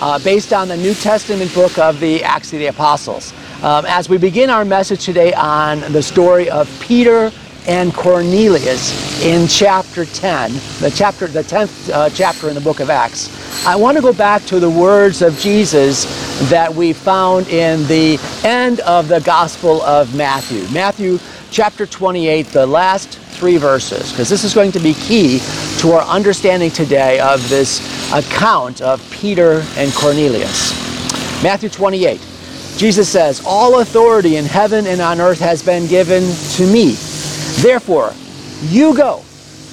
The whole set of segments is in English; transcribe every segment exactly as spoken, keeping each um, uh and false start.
Uh, based on the New Testament book of the Acts of the Apostles. Um, as we begin our message today on the story of Peter and Cornelius in chapter ten, the chapter, the tenth uh, chapter in the book of Acts, I want to go back to the words of Jesus that we found in the end of the Gospel of Matthew. Matthew chapter twenty-eight, the last three verses, because this is going to be key to our understanding today of this account of Peter and Cornelius. Matthew twenty-eight, Jesus says, "All authority in heaven and on earth has been given to me. Therefore, you go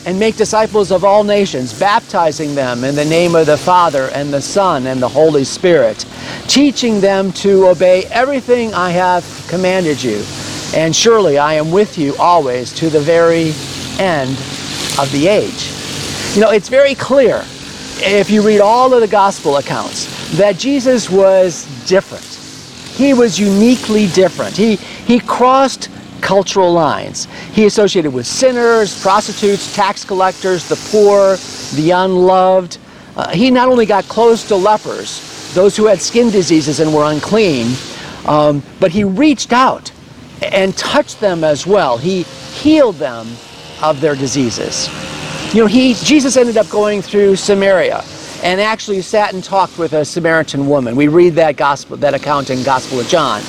and make disciples of all nations, baptizing them in the name of the Father and the Son and the Holy Spirit, teaching them to obey everything I have commanded you. And surely I am with you always to the very end of the age." You know, it's very clear, if you read all of the gospel accounts, that Jesus was different. He was uniquely different. He, he crossed cultural lines. He associated with sinners, prostitutes, tax collectors, the poor, the unloved. Uh, he not only got close to lepers, those who had skin diseases and were unclean, um, but he reached out and touched them as well. He healed them of their diseases. You know, he Jesus ended up going through Samaria and actually sat and talked with a Samaritan woman. We read that gospel, that account in Gospel of John.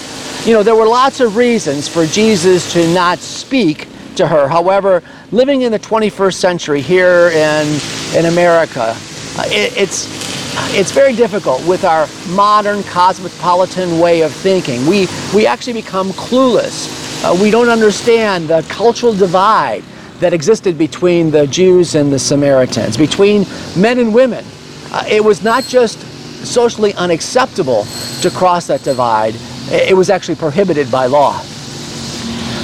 You know, there were lots of reasons for Jesus to not speak to her. However, living in the twenty-first century here in in America, it, it's It's very difficult with our modern cosmopolitan way of thinking. We we actually become clueless. Uh, we don't understand the cultural divide that existed between the Jews and the Samaritans, between men and women. Uh, it was not just socially unacceptable to cross that divide. It was actually prohibited by law.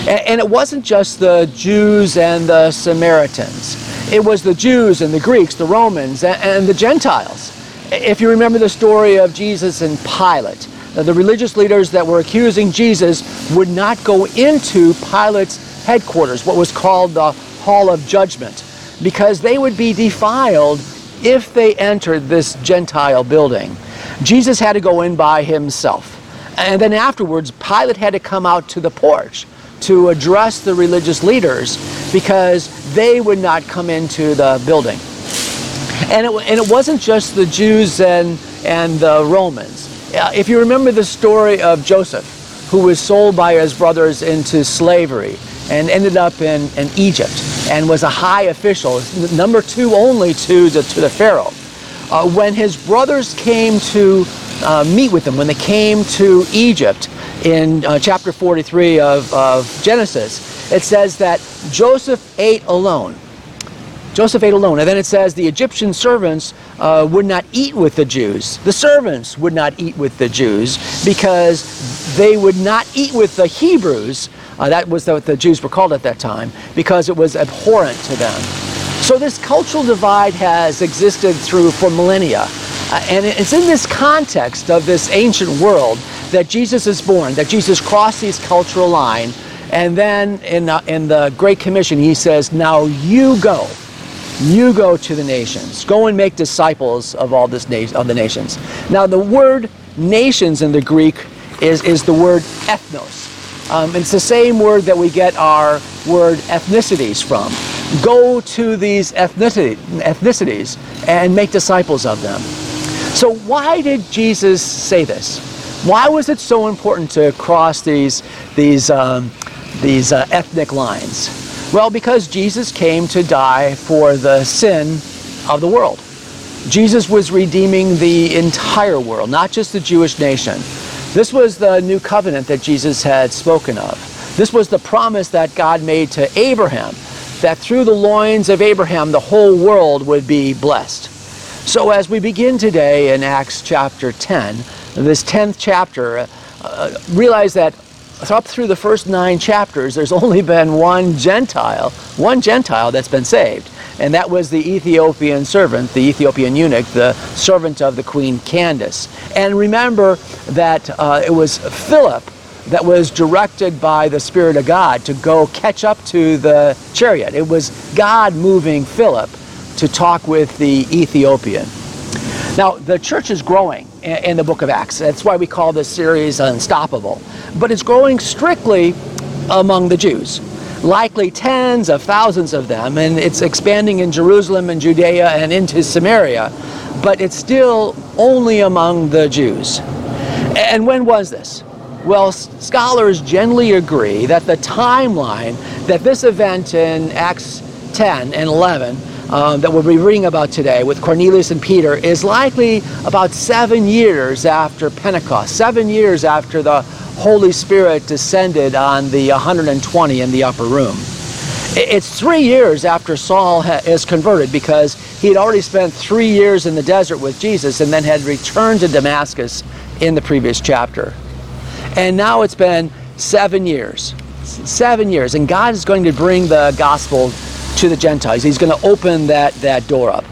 And, and it wasn't just the Jews and the Samaritans. It was the Jews and the Greeks, the Romans, and, and the Gentiles. If you remember the story of Jesus and Pilate, the religious leaders that were accusing Jesus would not go into Pilate's headquarters, what was called the Hall of Judgment, because they would be defiled if they entered this Gentile building. Jesus had to go in by himself. And then afterwards, Pilate had to come out to the porch to address the religious leaders because they would not come into the building. And it, and it wasn't just the Jews and, and the Romans. Uh, if you remember the story of Joseph, who was sold by his brothers into slavery and ended up in, in Egypt and was a high official, number two only to the, to the Pharaoh. Uh, when his brothers came to uh, meet with him, when they came to Egypt in uh, chapter forty-three of, of Genesis, it says that Joseph ate alone. Joseph ate alone. And then it says the Egyptian servants uh, would not eat with the Jews. The servants would not eat with the Jews because they would not eat with the Hebrews. Uh, that was what the Jews were called at that time because it was abhorrent to them. So this cultural divide has existed through for millennia. Uh, and it's in this context of this ancient world that Jesus is born, that Jesus crossed these cultural lines. And then in the, in the Great Commission, he says, "Now you go. You go to the nations. Go and make disciples of all this na- of the nations." Now, the word "nations" in the Greek is, is the word ethnos. Um, it's the same word that we get our word ethnicities from. Go to these ethnicity, ethnicities and make disciples of them. So why did Jesus say this? Why was it so important to cross these, these, um, these uh, ethnic lines? Well, because Jesus came to die for the sin of the world. Jesus was redeeming the entire world, not just the Jewish nation. This was the new covenant that Jesus had spoken of. This was the promise that God made to Abraham, that through the loins of Abraham, the whole world would be blessed. So as we begin today in Acts chapter ten, this tenth chapter, uh, realize that up through the first nine chapters, there's only been one Gentile, one Gentile that's been saved. And that was the Ethiopian servant, the Ethiopian eunuch, the servant of the Queen Candace. And remember that uh, it was Philip that was directed by the Spirit of God to go catch up to the chariot. It was God moving Philip to talk with the Ethiopian. Now, the church is growing in the book of Acts. That's why we call this series Unstoppable. But it's growing strictly among the Jews, likely tens of thousands of them, and it's expanding in Jerusalem and Judea and into Samaria, but it's still only among the Jews. And when was this? Well, scholars generally agree that the timeline that this event in Acts ten and eleven Um, that we'll be reading about today with Cornelius and Peter is likely about seven years after Pentecost, seven years after the Holy Spirit descended on the one hundred twenty in the upper room. It's three years after Saul ha- is converted, because he had already spent three years in the desert with Jesus and then had returned to Damascus in the previous chapter. And now it's been seven years, seven years, and God is going to bring the gospel to the Gentiles. He's going to open that, that door up.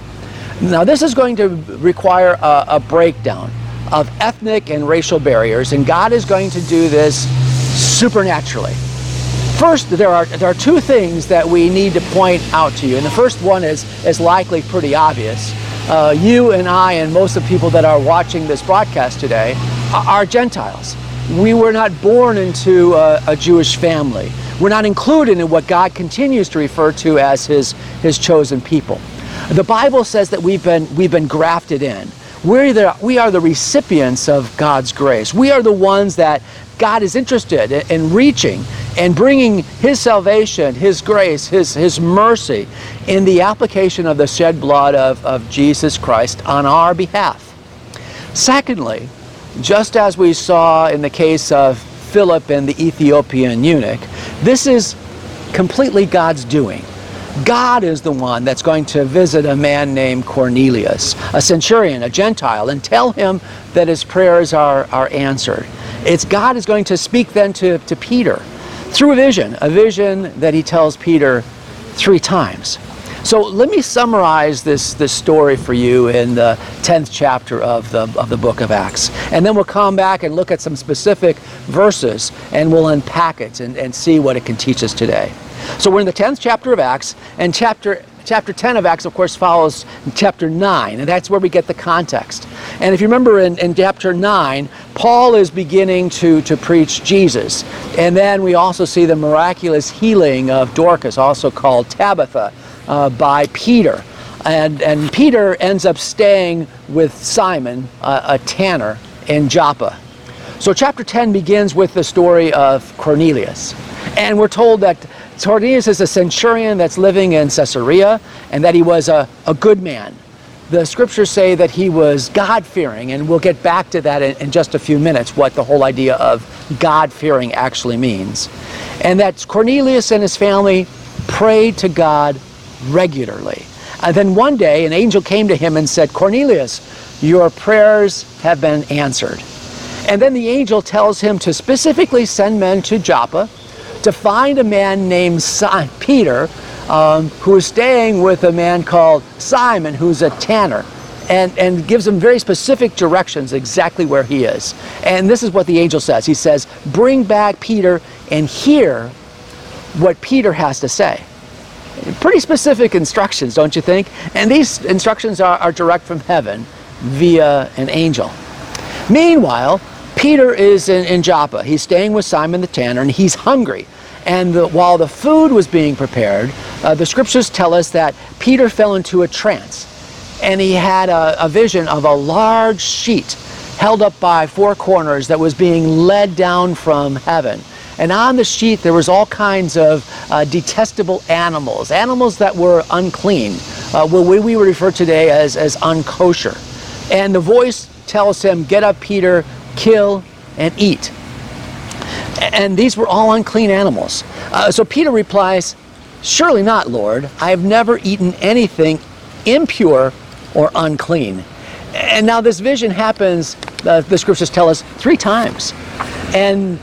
Now, this is going to require a, a breakdown of ethnic and racial barriers, and God is going to do this supernaturally. First, there are there are two things that we need to point out to you, and the first one is, is likely pretty obvious. Uh, you and I and most of the people that are watching this broadcast today are, are Gentiles. We were not born into a, a Jewish family. We're not included in what God continues to refer to as his his chosen people. The Bible says that we've been we've been grafted in. We're the, we are the recipients of God's grace. We are the ones that God is interested in, in reaching and bringing his salvation, his grace, his his mercy in the application of the shed blood of, of Jesus Christ on our behalf. Secondly, just as we saw in the case of Philip and the Ethiopian eunuch, this is completely God's doing. God is the one that's going to visit a man named Cornelius, a centurion, a Gentile, and tell him that his prayers are, are answered. It's God is going to speak then to, to Peter through a vision, a vision that he tells Peter three times. So let me summarize this, this story for you in the tenth chapter of the, of the book of Acts. And then we'll come back and look at some specific verses, and we'll unpack it and, and see what it can teach us today. So we're in the tenth chapter of Acts, and chapter chapter ten of Acts, of course, follows chapter nine, and that's where we get the context. And if you remember in, in chapter nine, Paul is beginning to, to preach Jesus. And then we also see the miraculous healing of Dorcas, also called Tabitha, Uh, by Peter, and and Peter ends up staying with Simon, uh, a tanner, in Joppa. So chapter ten begins with the story of Cornelius, and we're told that Cornelius is a centurion that's living in Caesarea, and that he was a, a good man. The scriptures say that he was God-fearing, and we'll get back to that in, in just a few minutes, what the whole idea of God-fearing actually means. And that Cornelius and his family prayed to God regularly. And then one day an angel came to him and said, "Cornelius, your prayers have been answered." And then the angel tells him to specifically send men to Joppa to find a man named Simon, Peter, um, who is staying with a man called Simon, who's a tanner, and, and gives him very specific directions exactly where he is. And this is what the angel says. He says, "Bring back Peter and hear what Peter has to say." Pretty specific instructions, don't you think? And these instructions are, are direct from heaven via an angel. Meanwhile, Peter is in, in Joppa. He's staying with Simon the tanner, and he's hungry. And the, while the food was being prepared, uh, the scriptures tell us that Peter fell into a trance, and he had a, a vision of a large sheet held up by four corners that was being led down from heaven. And on the sheet, there was all kinds of uh, detestable animals, animals that were unclean, uh, what we would refer today as, as unkosher. And the voice tells him, "Get up, Peter, kill and eat." And these were all unclean animals. Uh, so Peter replies, "Surely not, Lord. I have never eaten anything impure or unclean." And now this vision happens, uh, the scriptures tell us, three times. And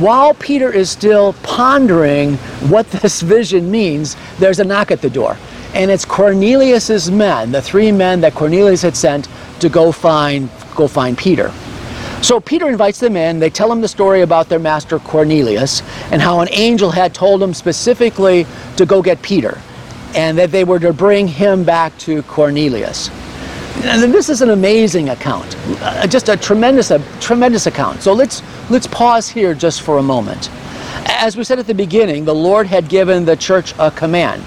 while Peter is still pondering what this vision means, there's a knock at the door. And it's Cornelius's men, the three men that Cornelius had sent to go find, go find Peter. So Peter invites them in. They tell him the story about their master Cornelius and how an angel had told him specifically to go get Peter and that they were to bring him back to Cornelius. And this is an amazing account, just a tremendous, a tremendous account. So let's, let's pause here just for a moment. As we said at the beginning, the Lord had given the church a command,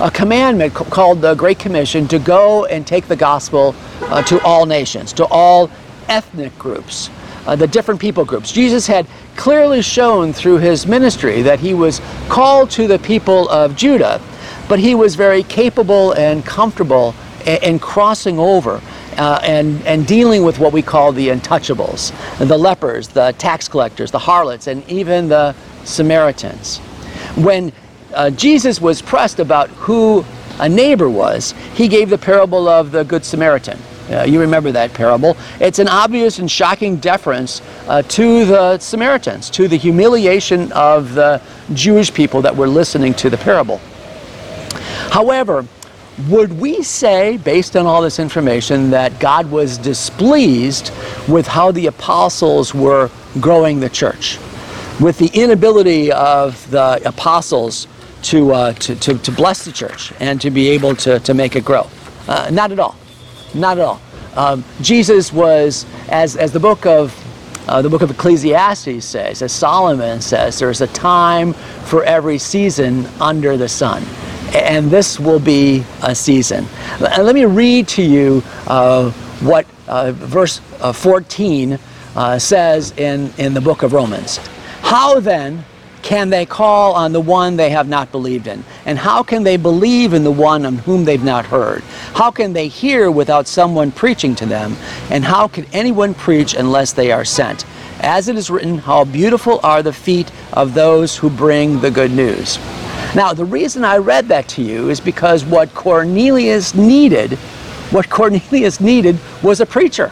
a commandment called the Great Commission to go and take the gospel uh, to all nations, to all ethnic groups, uh, the different people groups. Jesus had clearly shown through his ministry that he was called to the people of Judah, but he was very capable and comfortable in crossing over uh, and, and dealing with what we call the untouchables, the lepers, the tax collectors, the harlots, and even the Samaritans. When uh, Jesus was pressed about who a neighbor was, he gave the parable of the Good Samaritan. Uh, you remember that parable. It's an obvious and shocking deference uh, to the Samaritans, to the humiliation of the Jewish people that were listening to the parable. However, would we say, based on all this information, that God was displeased with how the apostles were growing the church, with the inability of the apostles to, uh, to, to, to bless the church and to be able to, to make it grow? Uh, not at all. Not at all. Um, Jesus was, as as the book of uh, the book of Ecclesiastes says, as Solomon says, there is a time for every season under the sun, and this will be a season. Let me read to you uh, what uh, verse uh, fourteen uh, says in in the book of Romans. How then can they call on the one they have not believed in? And how can they believe in the one on whom they've not heard? How can they hear without someone preaching to them? And how can anyone preach unless they are sent? As it is written, how beautiful are the feet of those who bring the good news. Now, the reason I read that to you is because what Cornelius needed, what Cornelius needed was a preacher.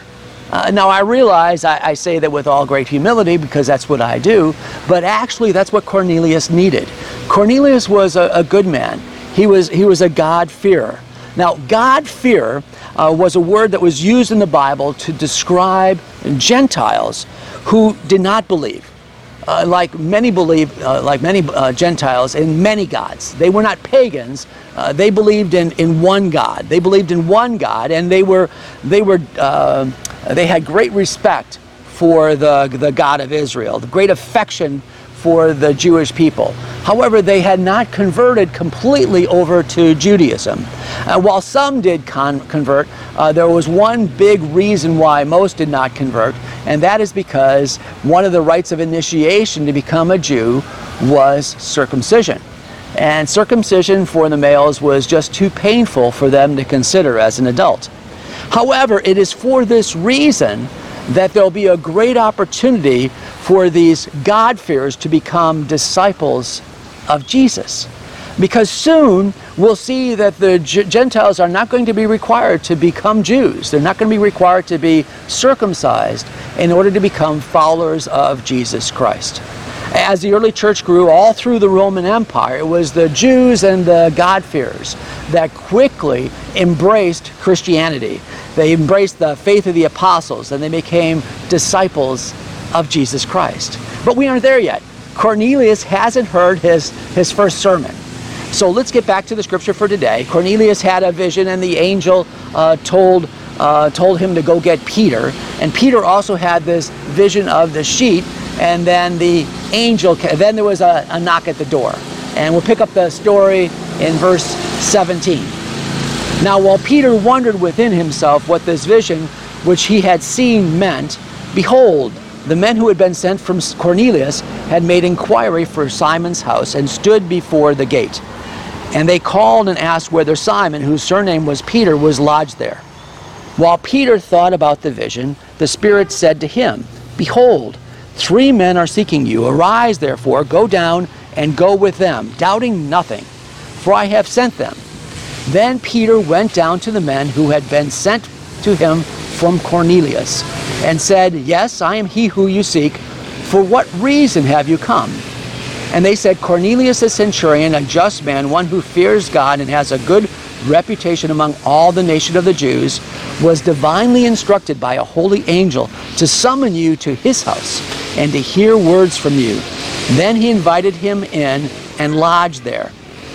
Uh, now, I realize I, I say that with all great humility because that's what I do, but actually that's what Cornelius needed. Cornelius was a, a good man. He was, he was a God-fearer. Now, God-fearer uh, was a word that was used in the Bible to describe Gentiles who did not believe. Uh, like many believe, uh, like many uh, Gentiles, in many gods. They were not pagans. Uh, they believed in, in one God. They believed in one God, and they were they were uh, they had great respect for the the God of Israel, the great affection for the Jewish people. However, they had not converted completely over to Judaism. Uh, while some did con convert, uh, there was one big reason why most did not convert, and that is because one of the rites of initiation to become a Jew was circumcision. And circumcision for the males was just too painful for them to consider as an adult. However, it is for this reason that there'll be a great opportunity for these God-fearers to become disciples of Jesus. Because soon we'll see that the Gentiles are not going to be required to become Jews. They're not going to be required to be circumcised in order to become followers of Jesus Christ. As the early church grew all through the Roman Empire, it was the Jews and the God-fearers that quickly embraced Christianity. They embraced the faith of the apostles and they became disciples of Jesus Christ. But we aren't there yet. Cornelius hasn't heard his, his first sermon. So let's get back to the scripture for today. Cornelius had a vision and the angel uh, told uh, told him to go get Peter. And Peter also had this vision of the sheep. And then the angel, then there was a, a knock at the door. And we'll pick up the story in verse seventeen. Now while Peter wondered within himself what this vision which he had seen meant, behold, the men who had been sent from Cornelius had made inquiry for Simon's house and stood before the gate. And they called and asked whether Simon, whose surname was Peter, was lodged there. While Peter thought about the vision, the Spirit said to him, behold, three men are seeking you. Arise, therefore, go down and go with them, doubting nothing, for I have sent them. Then Peter went down to the men who had been sent to him from Cornelius, and said, yes, I am he who you seek. For what reason have you come? And they said, Cornelius, a centurion, a just man, one who fears God and has a good reputation among all the nation of the Jews, was divinely instructed by a holy angel to summon you to his house and to hear words from you. Then he invited him in and lodged there.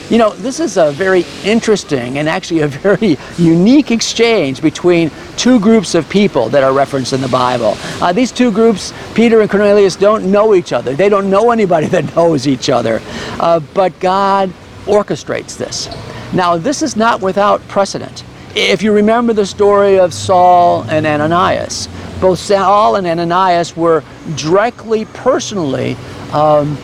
You know, this is a very interesting and actually a very unique exchange between two groups of people that are referenced in the Bible. Uh, these two groups, Peter and Cornelius, don't know each other. They don't know anybody that knows each other. Uh, but God orchestrates this. Now, this is not without precedent. If you remember the story of Saul and Ananias, both Saul and Ananias were directly, personally um,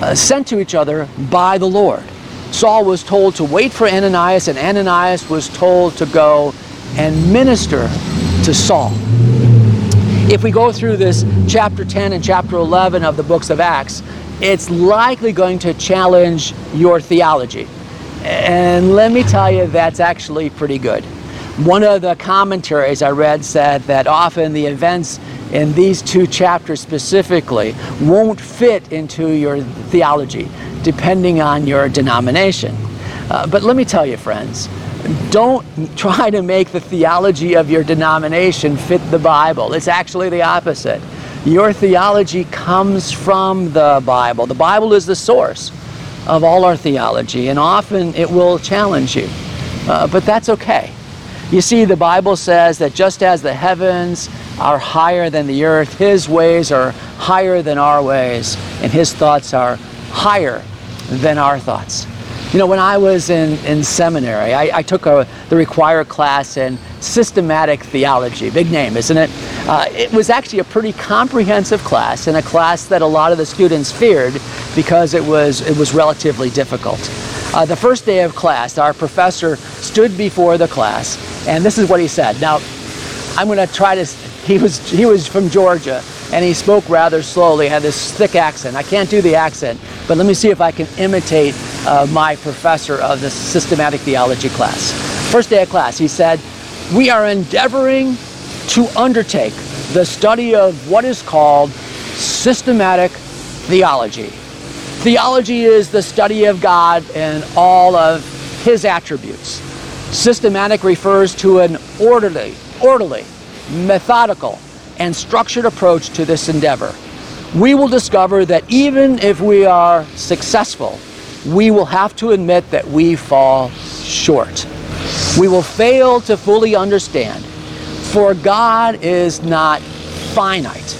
uh, sent to each other by the Lord. Saul was told to wait for Ananias, and Ananias was told to go and minister to Saul. If we go through this chapter ten and chapter eleven of the books of Acts, it's likely going to challenge your theology. And let me tell you, that's actually pretty good. One of the commentaries I read said that often the events in these two chapters specifically won't fit into your theology, depending on your denomination. Uh, but let me tell you, friends, don't try to make the theology of your denomination fit the Bible. It's actually the opposite. Your theology comes from the Bible. The Bible is the source of all our theology, and often it will challenge you. Uh, but that's okay. You see, the Bible says that just as the heavens are higher than the earth, His ways are higher than our ways, and His thoughts are higher than our thoughts. You know, when I was in, in seminary, I, I took a, the required class in systematic theology. Big name, isn't it? Uh, it was actually a pretty comprehensive class, and a class that a lot of the students feared because it was, it was relatively difficult. Uh, the first day of class, our professor stood before the class, and this is what he said. Now, I'm going to try to, he was, he was from Georgia, and he spoke rather slowly, had this thick accent. I can't do the accent, but let me see if I can imitate uh, my professor of the systematic theology class. First day of class, he said, "We are endeavoring to undertake the study of what is called systematic theology. Theology is the study of God and all of His attributes. Systematic refers to an orderly, orderly, methodical, and structured approach to this endeavor. We will discover that even if we are successful, we will have to admit that we fall short. We will fail to fully understand, for God is not finite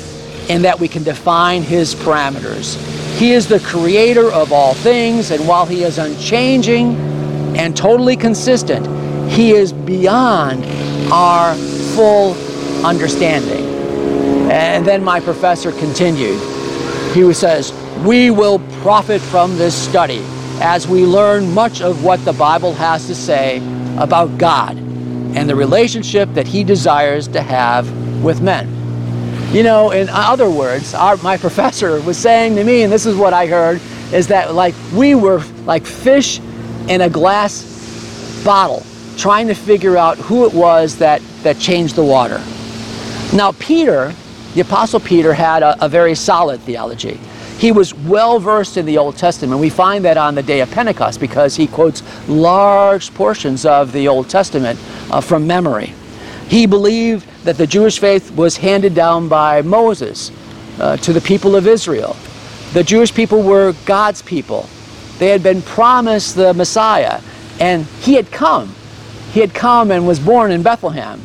in that we can define His parameters. He is the creator of all things, and while He is unchanging and totally consistent, He is beyond our full understanding." And then my professor continued. He says, "We will profit from this study as we learn much of what the Bible has to say about God and the relationship that He desires to have with men." You know, in other words, our, my professor was saying to me, and this is what I heard, is that like we were like fish in a glass bottle trying to figure out who it was that, that changed the water. Now Peter, the Apostle Peter, had a, a very solid theology. He was well versed in the Old Testament. We find that on the day of Pentecost because he quotes large portions of the Old Testament uh, from memory. He believed that the Jewish faith was handed down by Moses uh, to the people of Israel. The Jewish people were God's people. They had been promised the Messiah, and He had come. He had come and was born in Bethlehem.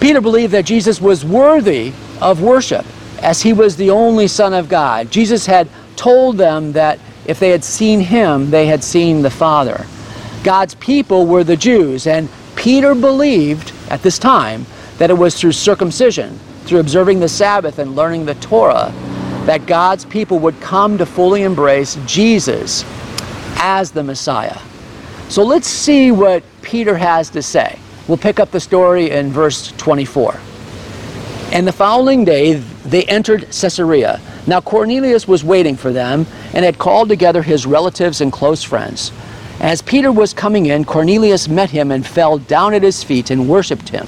Peter believed that Jesus was worthy of worship, as He was the only Son of God. Jesus had told them that if they had seen Him, they had seen the Father. God's people were the Jews, and Peter believed at this time that it was through circumcision, through observing the Sabbath and learning the Torah, that God's people would come to fully embrace Jesus as the Messiah. So let's see what Peter has to say. We'll pick up the story in verse twenty-four. "And the following day they entered Caesarea. Now Cornelius was waiting for them and had called together his relatives and close friends. As Peter was coming in, Cornelius met him and fell down at his feet and worshipped him.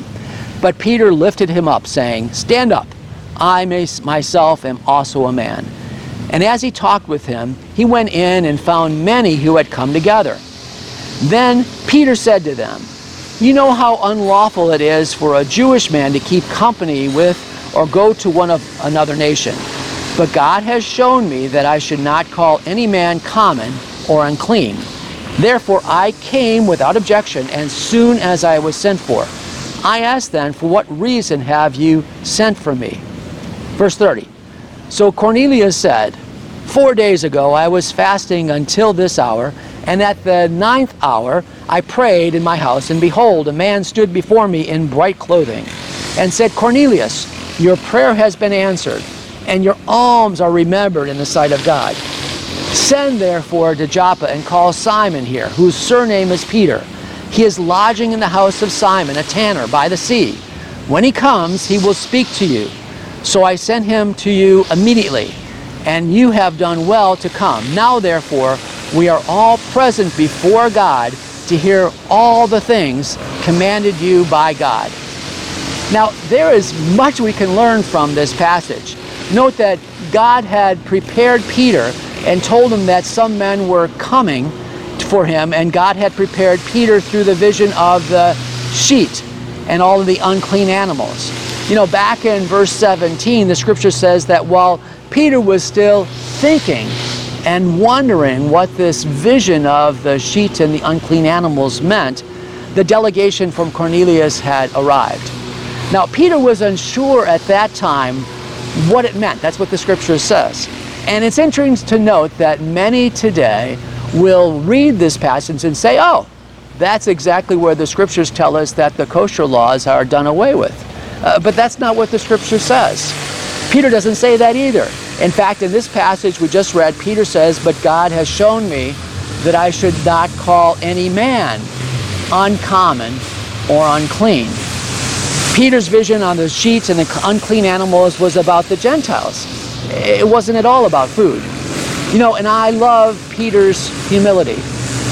But Peter lifted him up, saying, 'Stand up, I myself am also a man. And as he talked with him, he went in and found many who had come together. Then Peter said to them, You know how unlawful it is for a Jewish man to keep company with or go to one of another nation. But God has shown me that I should not call any man common or unclean. Therefore I came without objection, and soon as I was sent for. I asked then, For what reason have you sent for me? Verse thirty. So Cornelius said, Four days ago I was fasting until this hour, and at the ninth hour I prayed in my house, and behold, a man stood before me in bright clothing, and said, Cornelius, your prayer has been answered, and your alms are remembered in the sight of God. Send therefore to Joppa and call Simon here, whose surname is Peter. He is lodging in the house of Simon, a tanner, by the sea. When he comes, he will speak to you. So I sent him to you immediately, and you have done well to come. Now therefore, we are all present before God to hear all the things commanded you by God. Now, there is much we can learn from this passage. Note that God had prepared Peter and told him that some men were coming for him, and God had prepared Peter through the vision of the sheet and all of the unclean animals. You know, back in verse seventeen, the scripture says that while Peter was still thinking and wondering what this vision of the sheet and the unclean animals meant, the delegation from Cornelius had arrived. Now, Peter was unsure at that time what it meant. That's what the scripture says. And it's interesting to note that many today will read this passage and say, oh, that's exactly where the scriptures tell us that the kosher laws are done away with. Uh, but that's not what the scripture says. Peter doesn't say that either. In fact, in this passage we just read, Peter says, But God has shown me that I should not call any man uncommon or unclean. Peter's vision on the sheets and the unclean animals was about the Gentiles. It wasn't at all about food. You know, and I love Peter's humility.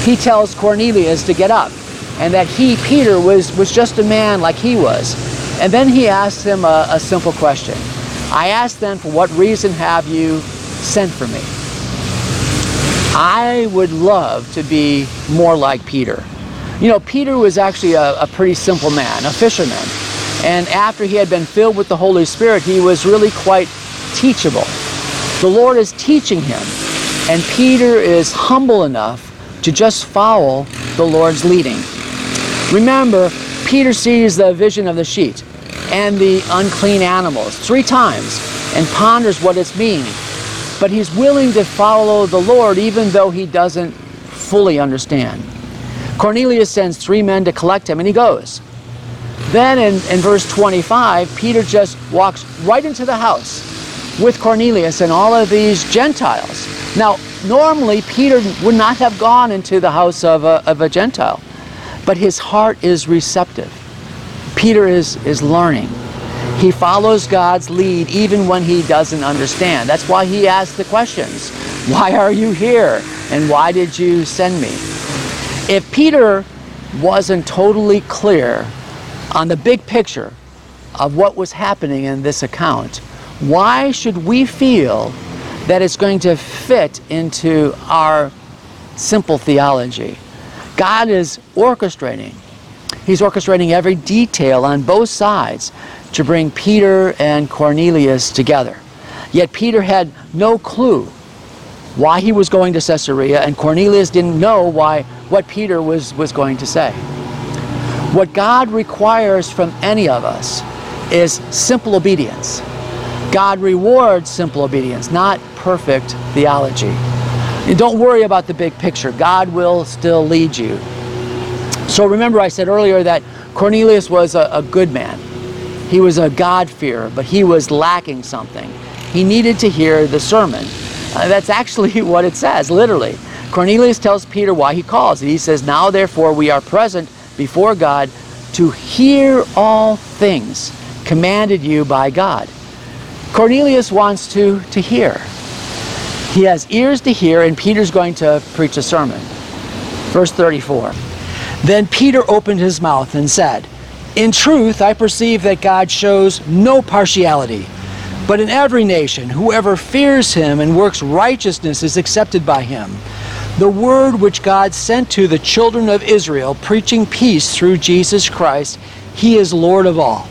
He tells Cornelius to get up, and that he, Peter, was, was just a man like he was. And then he asks him a, a simple question. I asked them, For what reason have you sent for me? I would love to be more like Peter. You know, Peter was actually a, a pretty simple man, a fisherman. And after he had been filled with the Holy Spirit, he was really quite teachable. The Lord is teaching him, and Peter is humble enough to just follow the Lord's leading. Remember, Peter sees the vision of the sheet and the unclean animals three times and ponders what it's meaning. But he's willing to follow the Lord even though he doesn't fully understand. Cornelius sends three men to collect him, and he goes. Then in, in verse twenty-five, Peter just walks right into the house with Cornelius and all of these Gentiles. Now, normally Peter would not have gone into the house of a, of a Gentile, but his heart is receptive. Peter is, is learning. He follows God's lead even when he doesn't understand. That's why he asks the questions. Why are you here? And why did you send me? If Peter wasn't totally clear on the big picture of what was happening in this account, why should we feel that it's going to fit into our simple theology? God is orchestrating. He's orchestrating every detail on both sides to bring Peter and Cornelius together. Yet Peter had no clue why he was going to Caesarea, and Cornelius didn't know why what Peter was, was going to say. What God requires from any of us is simple obedience. God rewards simple obedience, not perfect theology. And don't worry about the big picture. God will still lead you. So remember, I said earlier that Cornelius was a, a good man. He was a God-fearer, but he was lacking something. He needed to hear the sermon. Uh, that's actually what it says, literally. Cornelius tells Peter why he calls. He says, Now therefore we are present before God to hear all things commanded you by God. Cornelius wants to, to hear. He has ears to hear, and Peter's going to preach a sermon. Verse thirty-four. Then Peter opened his mouth and said, In truth, I perceive that God shows no partiality, but in every nation, whoever fears him and works righteousness is accepted by him. The word which God sent to the children of Israel, preaching peace through Jesus Christ, he is Lord of all.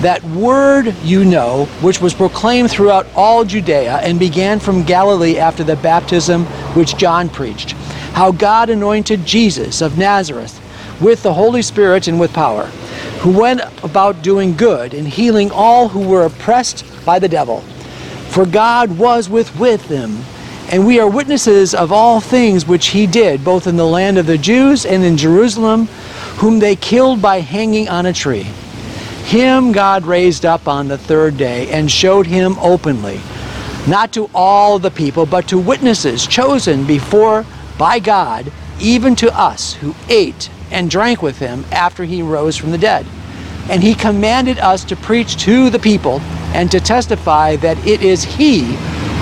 That word you know, which was proclaimed throughout all Judea and began from Galilee after the baptism which John preached, how God anointed Jesus of Nazareth with the Holy Spirit and with power, who went about doing good and healing all who were oppressed by the devil. For God was with, with them, and we are witnesses of all things which he did, both in the land of the Jews and in Jerusalem, whom they killed by hanging on a tree. Him God raised up on the third day and showed him openly, not to all the people, but to witnesses chosen before by God, even to us who ate and drank with him after he rose from the dead. And he commanded us to preach to the people and to testify that it is he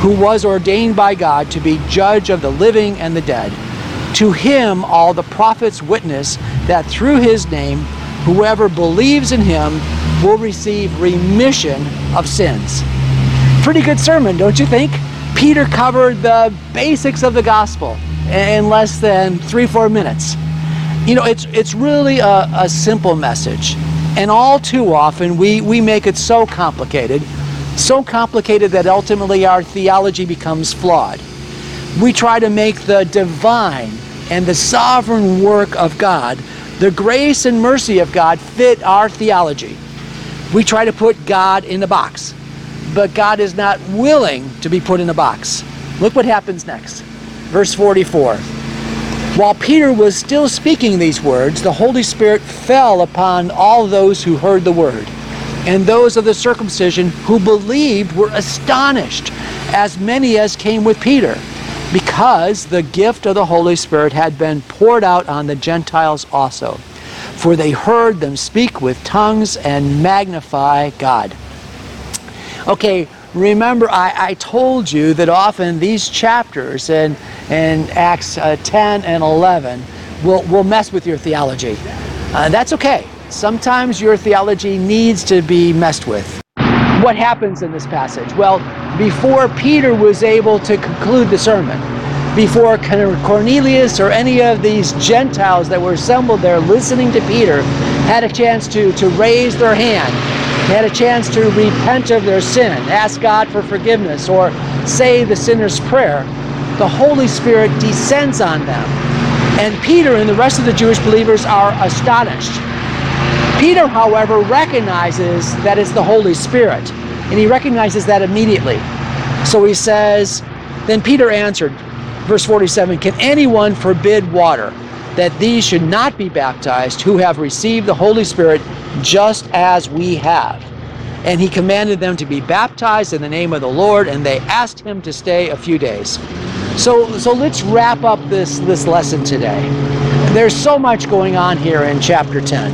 who was ordained by God to be judge of the living and the dead. To him all the prophets witness that through his name whoever believes in him will receive remission of sins. Pretty good sermon, don't you think? Peter covered the basics of the gospel in less than three, four minutes. You know, it's it's really a, a simple message. And all too often we, we make it so complicated, so complicated that ultimately our theology becomes flawed. We try to make the divine and the sovereign work of God, the grace and mercy of God, fit our theology. We try to put God in a box, but God is not willing to be put in a box. Look what happens next. Verse forty-four. While Peter was still speaking these words, the Holy Spirit fell upon all those who heard the word. And those of the circumcision who believed were astonished, as many as came with Peter, because the gift of the Holy Spirit had been poured out on the Gentiles also, for they heard them speak with tongues and magnify God. Okay, remember I, I told you that often these chapters in, in Acts uh, ten and eleven will, will mess with your theology. Uh, that's okay. Sometimes your theology needs to be messed with. What happens in this passage? Well, before Peter was able to conclude the sermon, before Cornelius or any of these Gentiles that were assembled there listening to Peter had a chance to, to raise their hand, they had a chance to repent of their sin, ask God for forgiveness, or say the sinner's prayer, the Holy Spirit descends on them. And Peter and the rest of the Jewish believers are astonished. Peter, however, recognizes that it's the Holy Spirit, and he recognizes that immediately. So he says, then Peter answered, verse forty-seven, can anyone forbid water that these should not be baptized who have received the Holy Spirit just as we have? And he commanded them to be baptized in the name of the Lord, and they asked him to stay a few days. So, so let's wrap up this, this lesson today. There's so much going on here in chapter ten.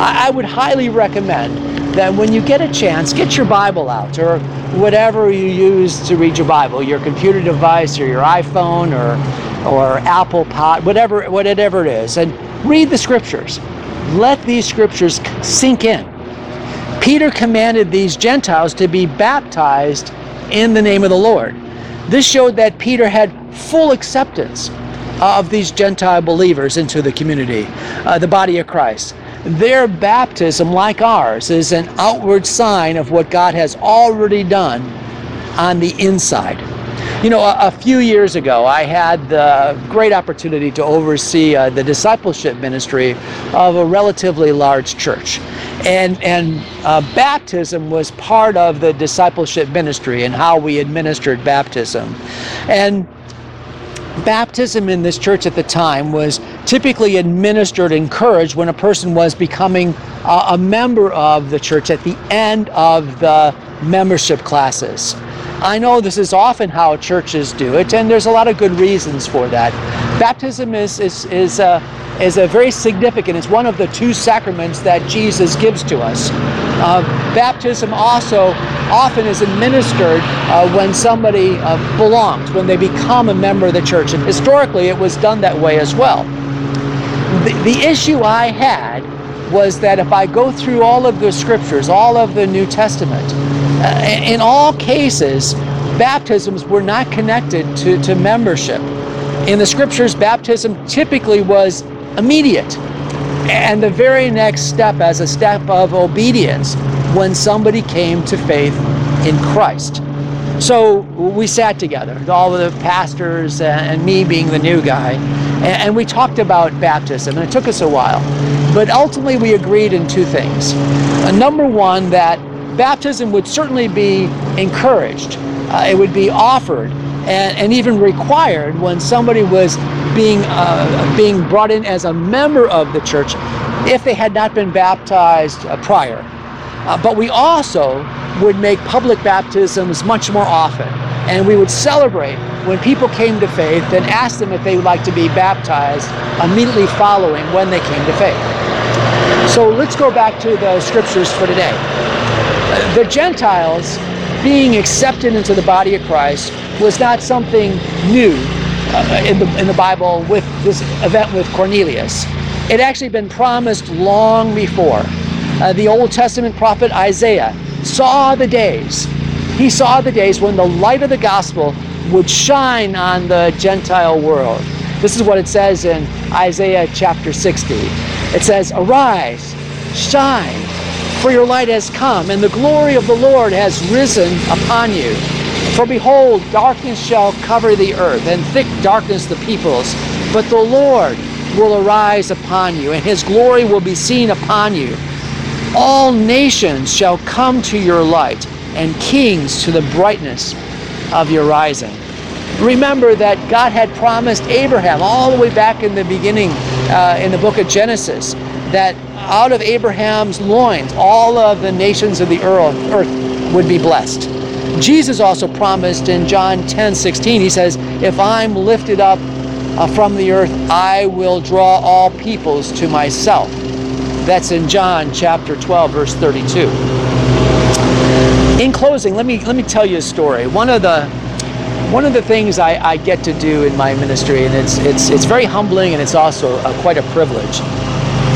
I would highly recommend that when you get a chance, get your Bible out, or whatever you use to read your Bible, your computer device or your iPhone or or Apple Pod, whatever, whatever it is, and read the scriptures. Let these scriptures sink in. Peter commanded these Gentiles to be baptized in the name of the Lord. This showed that Peter had full acceptance of these Gentile believers into the community, uh, the body of Christ. Their baptism, like ours, is an outward sign of what God has already done on the inside. You know, a, a few years ago, I had the great opportunity to oversee uh, the discipleship ministry of a relatively large church. And, and uh, baptism was part of the discipleship ministry and how we administered baptism. And baptism in this church at the time was typically administered, encouraged when a person was becoming a, a member of the church at the end of the membership classes. I know this is often how churches do it, and there's a lot of good reasons for that. Baptism is is is a is a very significant. It's one of the two sacraments that Jesus gives to us. Uh, baptism also often is administered uh, when somebody uh, belongs, when they become a member of the church, and historically it was done that way as well. The, the issue I had was that if I go through all of the scriptures, all of the New Testament, Uh, in all cases, baptisms were not connected to, to membership. In the scriptures, baptism typically was immediate, and the very next step as a step of obedience when somebody came to faith in Christ. So we sat together, all of the pastors and me being the new guy, and we talked about baptism, and it took us a while. But ultimately we agreed in two things. Number one, that baptism would certainly be encouraged. Uh, it would be offered and, and even required when somebody was being, uh, being brought in as a member of the church if they had not been baptized uh, prior. Uh, but we also would make public baptisms much more often, and we would celebrate when people came to faith and ask them if they would like to be baptized immediately following when they came to faith. So let's go back to the scriptures for today. The Gentiles being accepted into the body of Christ was not something new uh, in the in the Bible with this event with Cornelius. It had actually been promised long before. Uh, the Old Testament prophet Isaiah saw the days. He saw the days when the light of the gospel would shine on the Gentile world. This is what it says in Isaiah chapter sixty. It says, "Arise, shine, for your light has come, and the glory of the Lord has risen upon you. For behold, darkness shall cover the earth, and thick darkness the peoples. But the Lord will arise upon you, and his glory will be seen upon you. All nations shall come to your light, and kings to the brightness of your rising." Remember that God had promised Abraham all the way back in the beginning, uh, in the book of Genesis, that out of Abraham's loins, all of the nations of the earth would be blessed. Jesus also promised in John ten sixteen, he says, "If I'm lifted up from the earth, I will draw all peoples to myself." That's in John chapter twelve, verse thirty-two. In closing, let me let me tell you a story. One of the one of the things I, I get to do in my ministry, and it's it's it's very humbling, and it's also a, quite a privilege,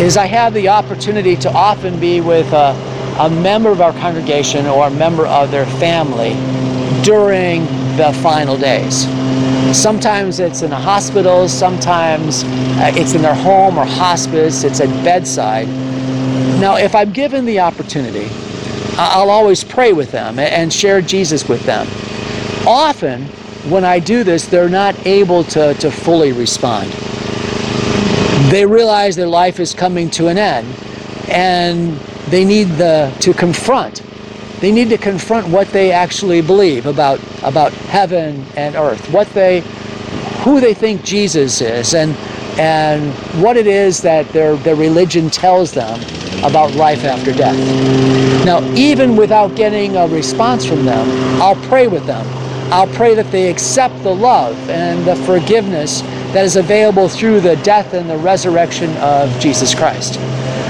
is I have the opportunity to often be with a, a member of our congregation or a member of their family during the final days. Sometimes it's in a hospital, sometimes it's in their home or hospice, it's at bedside. Now, if I'm given the opportunity, I'll always pray with them and share Jesus with them. Often, when I do this, they're not able to, to fully respond. They realize their life is coming to an end, and they need the, to confront. They need to confront what they actually believe about, about heaven and earth, what they, who they think Jesus is, and and what it is that their, their religion tells them about life after death. Now, even without getting a response from them, I'll pray with them. I'll pray that they accept the love and the forgiveness that is available through the death and the resurrection of Jesus Christ.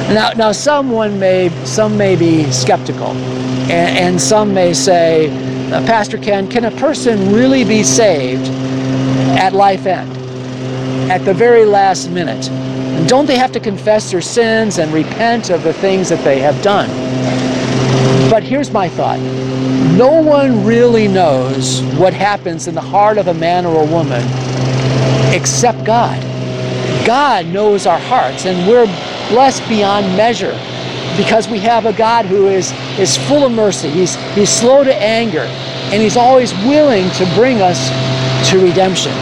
Now, now someone may, some may be skeptical, and, and some may say, "Pastor Ken, can a person really be saved at life end, at the very last minute? And don't they have to confess their sins and repent of the things that they have done?" But here's my thought. No one really knows what happens in the heart of a man or a woman except God. God knows our hearts, and we're blessed beyond measure because we have a God who is, is full of mercy. He's, he's slow to anger, and he's always willing to bring us to redemption.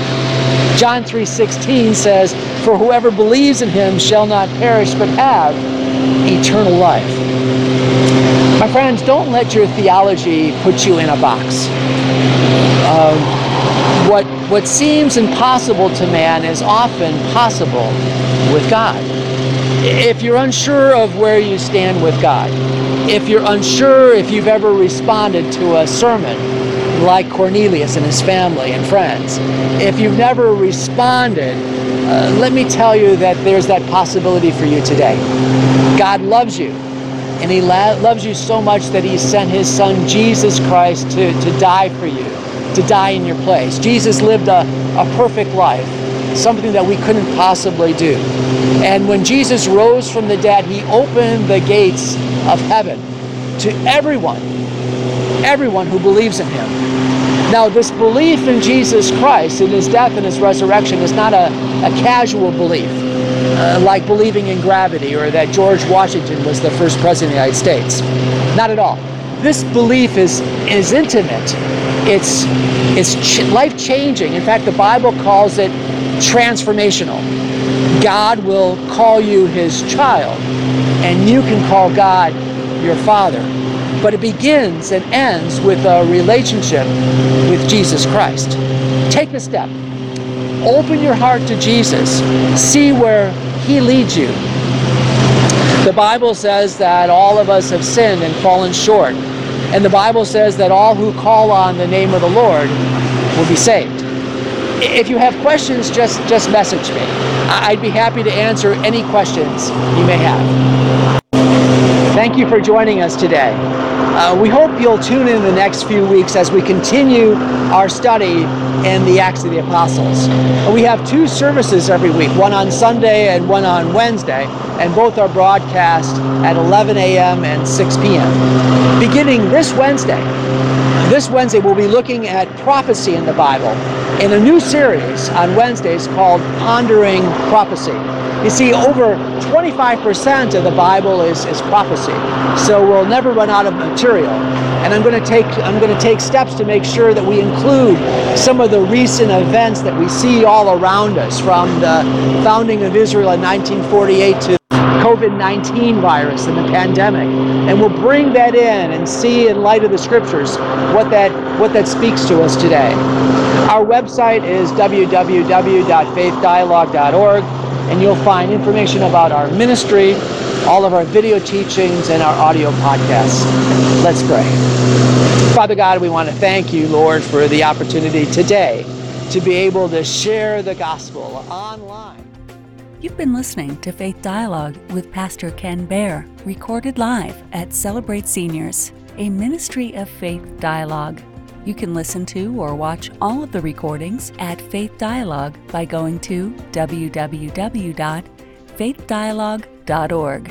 John three sixteen says, "For whoever believes in him shall not perish but have eternal life." My friends, don't let your theology put you in a box. Um, What, what seems impossible to man is often possible with God. If you're unsure of where you stand with God, if you're unsure if you've ever responded to a sermon like Cornelius and his family and friends, if you've never responded, uh, let me tell you that there's that possibility for you today. God loves you, and he la- loves you so much that he sent his son Jesus Christ to, to die for you, to die in your place. Jesus lived a, a perfect life, something that we couldn't possibly do. And when Jesus rose from the dead, he opened the gates of heaven to everyone everyone who believes in him. Now, this belief in Jesus Christ, in his death and his resurrection, is not a, a casual belief, uh, like believing in gravity or that George Washington was the first president of the United States. Not at all. This belief is, is intimate. It's, it's ch- life-changing. In fact, the Bible calls it transformational. God will call you his child, and you can call God your father. But it begins and ends with a relationship with Jesus Christ. Take a step. Open your heart to Jesus. See where he leads you. The Bible says that all of us have sinned and fallen short. And the Bible says that all who call on the name of the Lord will be saved. If you have questions, just, just message me. I'd be happy to answer any questions you may have. Thank you for joining us today. Uh, we hope you'll tune in the next few weeks as we continue our study in the Acts of the Apostles. We have two services every week, one on Sunday and one on Wednesday, and both are broadcast at eleven a.m. and six p.m. Beginning this Wednesday, This Wednesday, we'll be looking at prophecy in the Bible in a new series on Wednesdays called Pondering Prophecy. You see, over twenty-five percent of the Bible is, is prophecy, so we'll never run out of material. And I'm going to take I'm going to take steps to make sure that we include some of the recent events that we see all around us, from the founding of Israel in nineteen forty-eight to covid nineteen virus and the pandemic, and we'll bring that in and see, in light of the scriptures, what that what that speaks to us today. Our website is w w w dot faith dialogue dot org, and you'll find information about our ministry, all of our video teachings, and our audio podcasts. Let's pray. Father God, we want to thank you, Lord, for the opportunity today to be able to share the gospel online. You've been listening to Faith Dialogue with Pastor Ken Bear, recorded live at Celebrate Seniors, a ministry of Faith Dialogue. You can listen to or watch all of the recordings at Faith Dialogue by going to w w w dot faith dialogue dot org.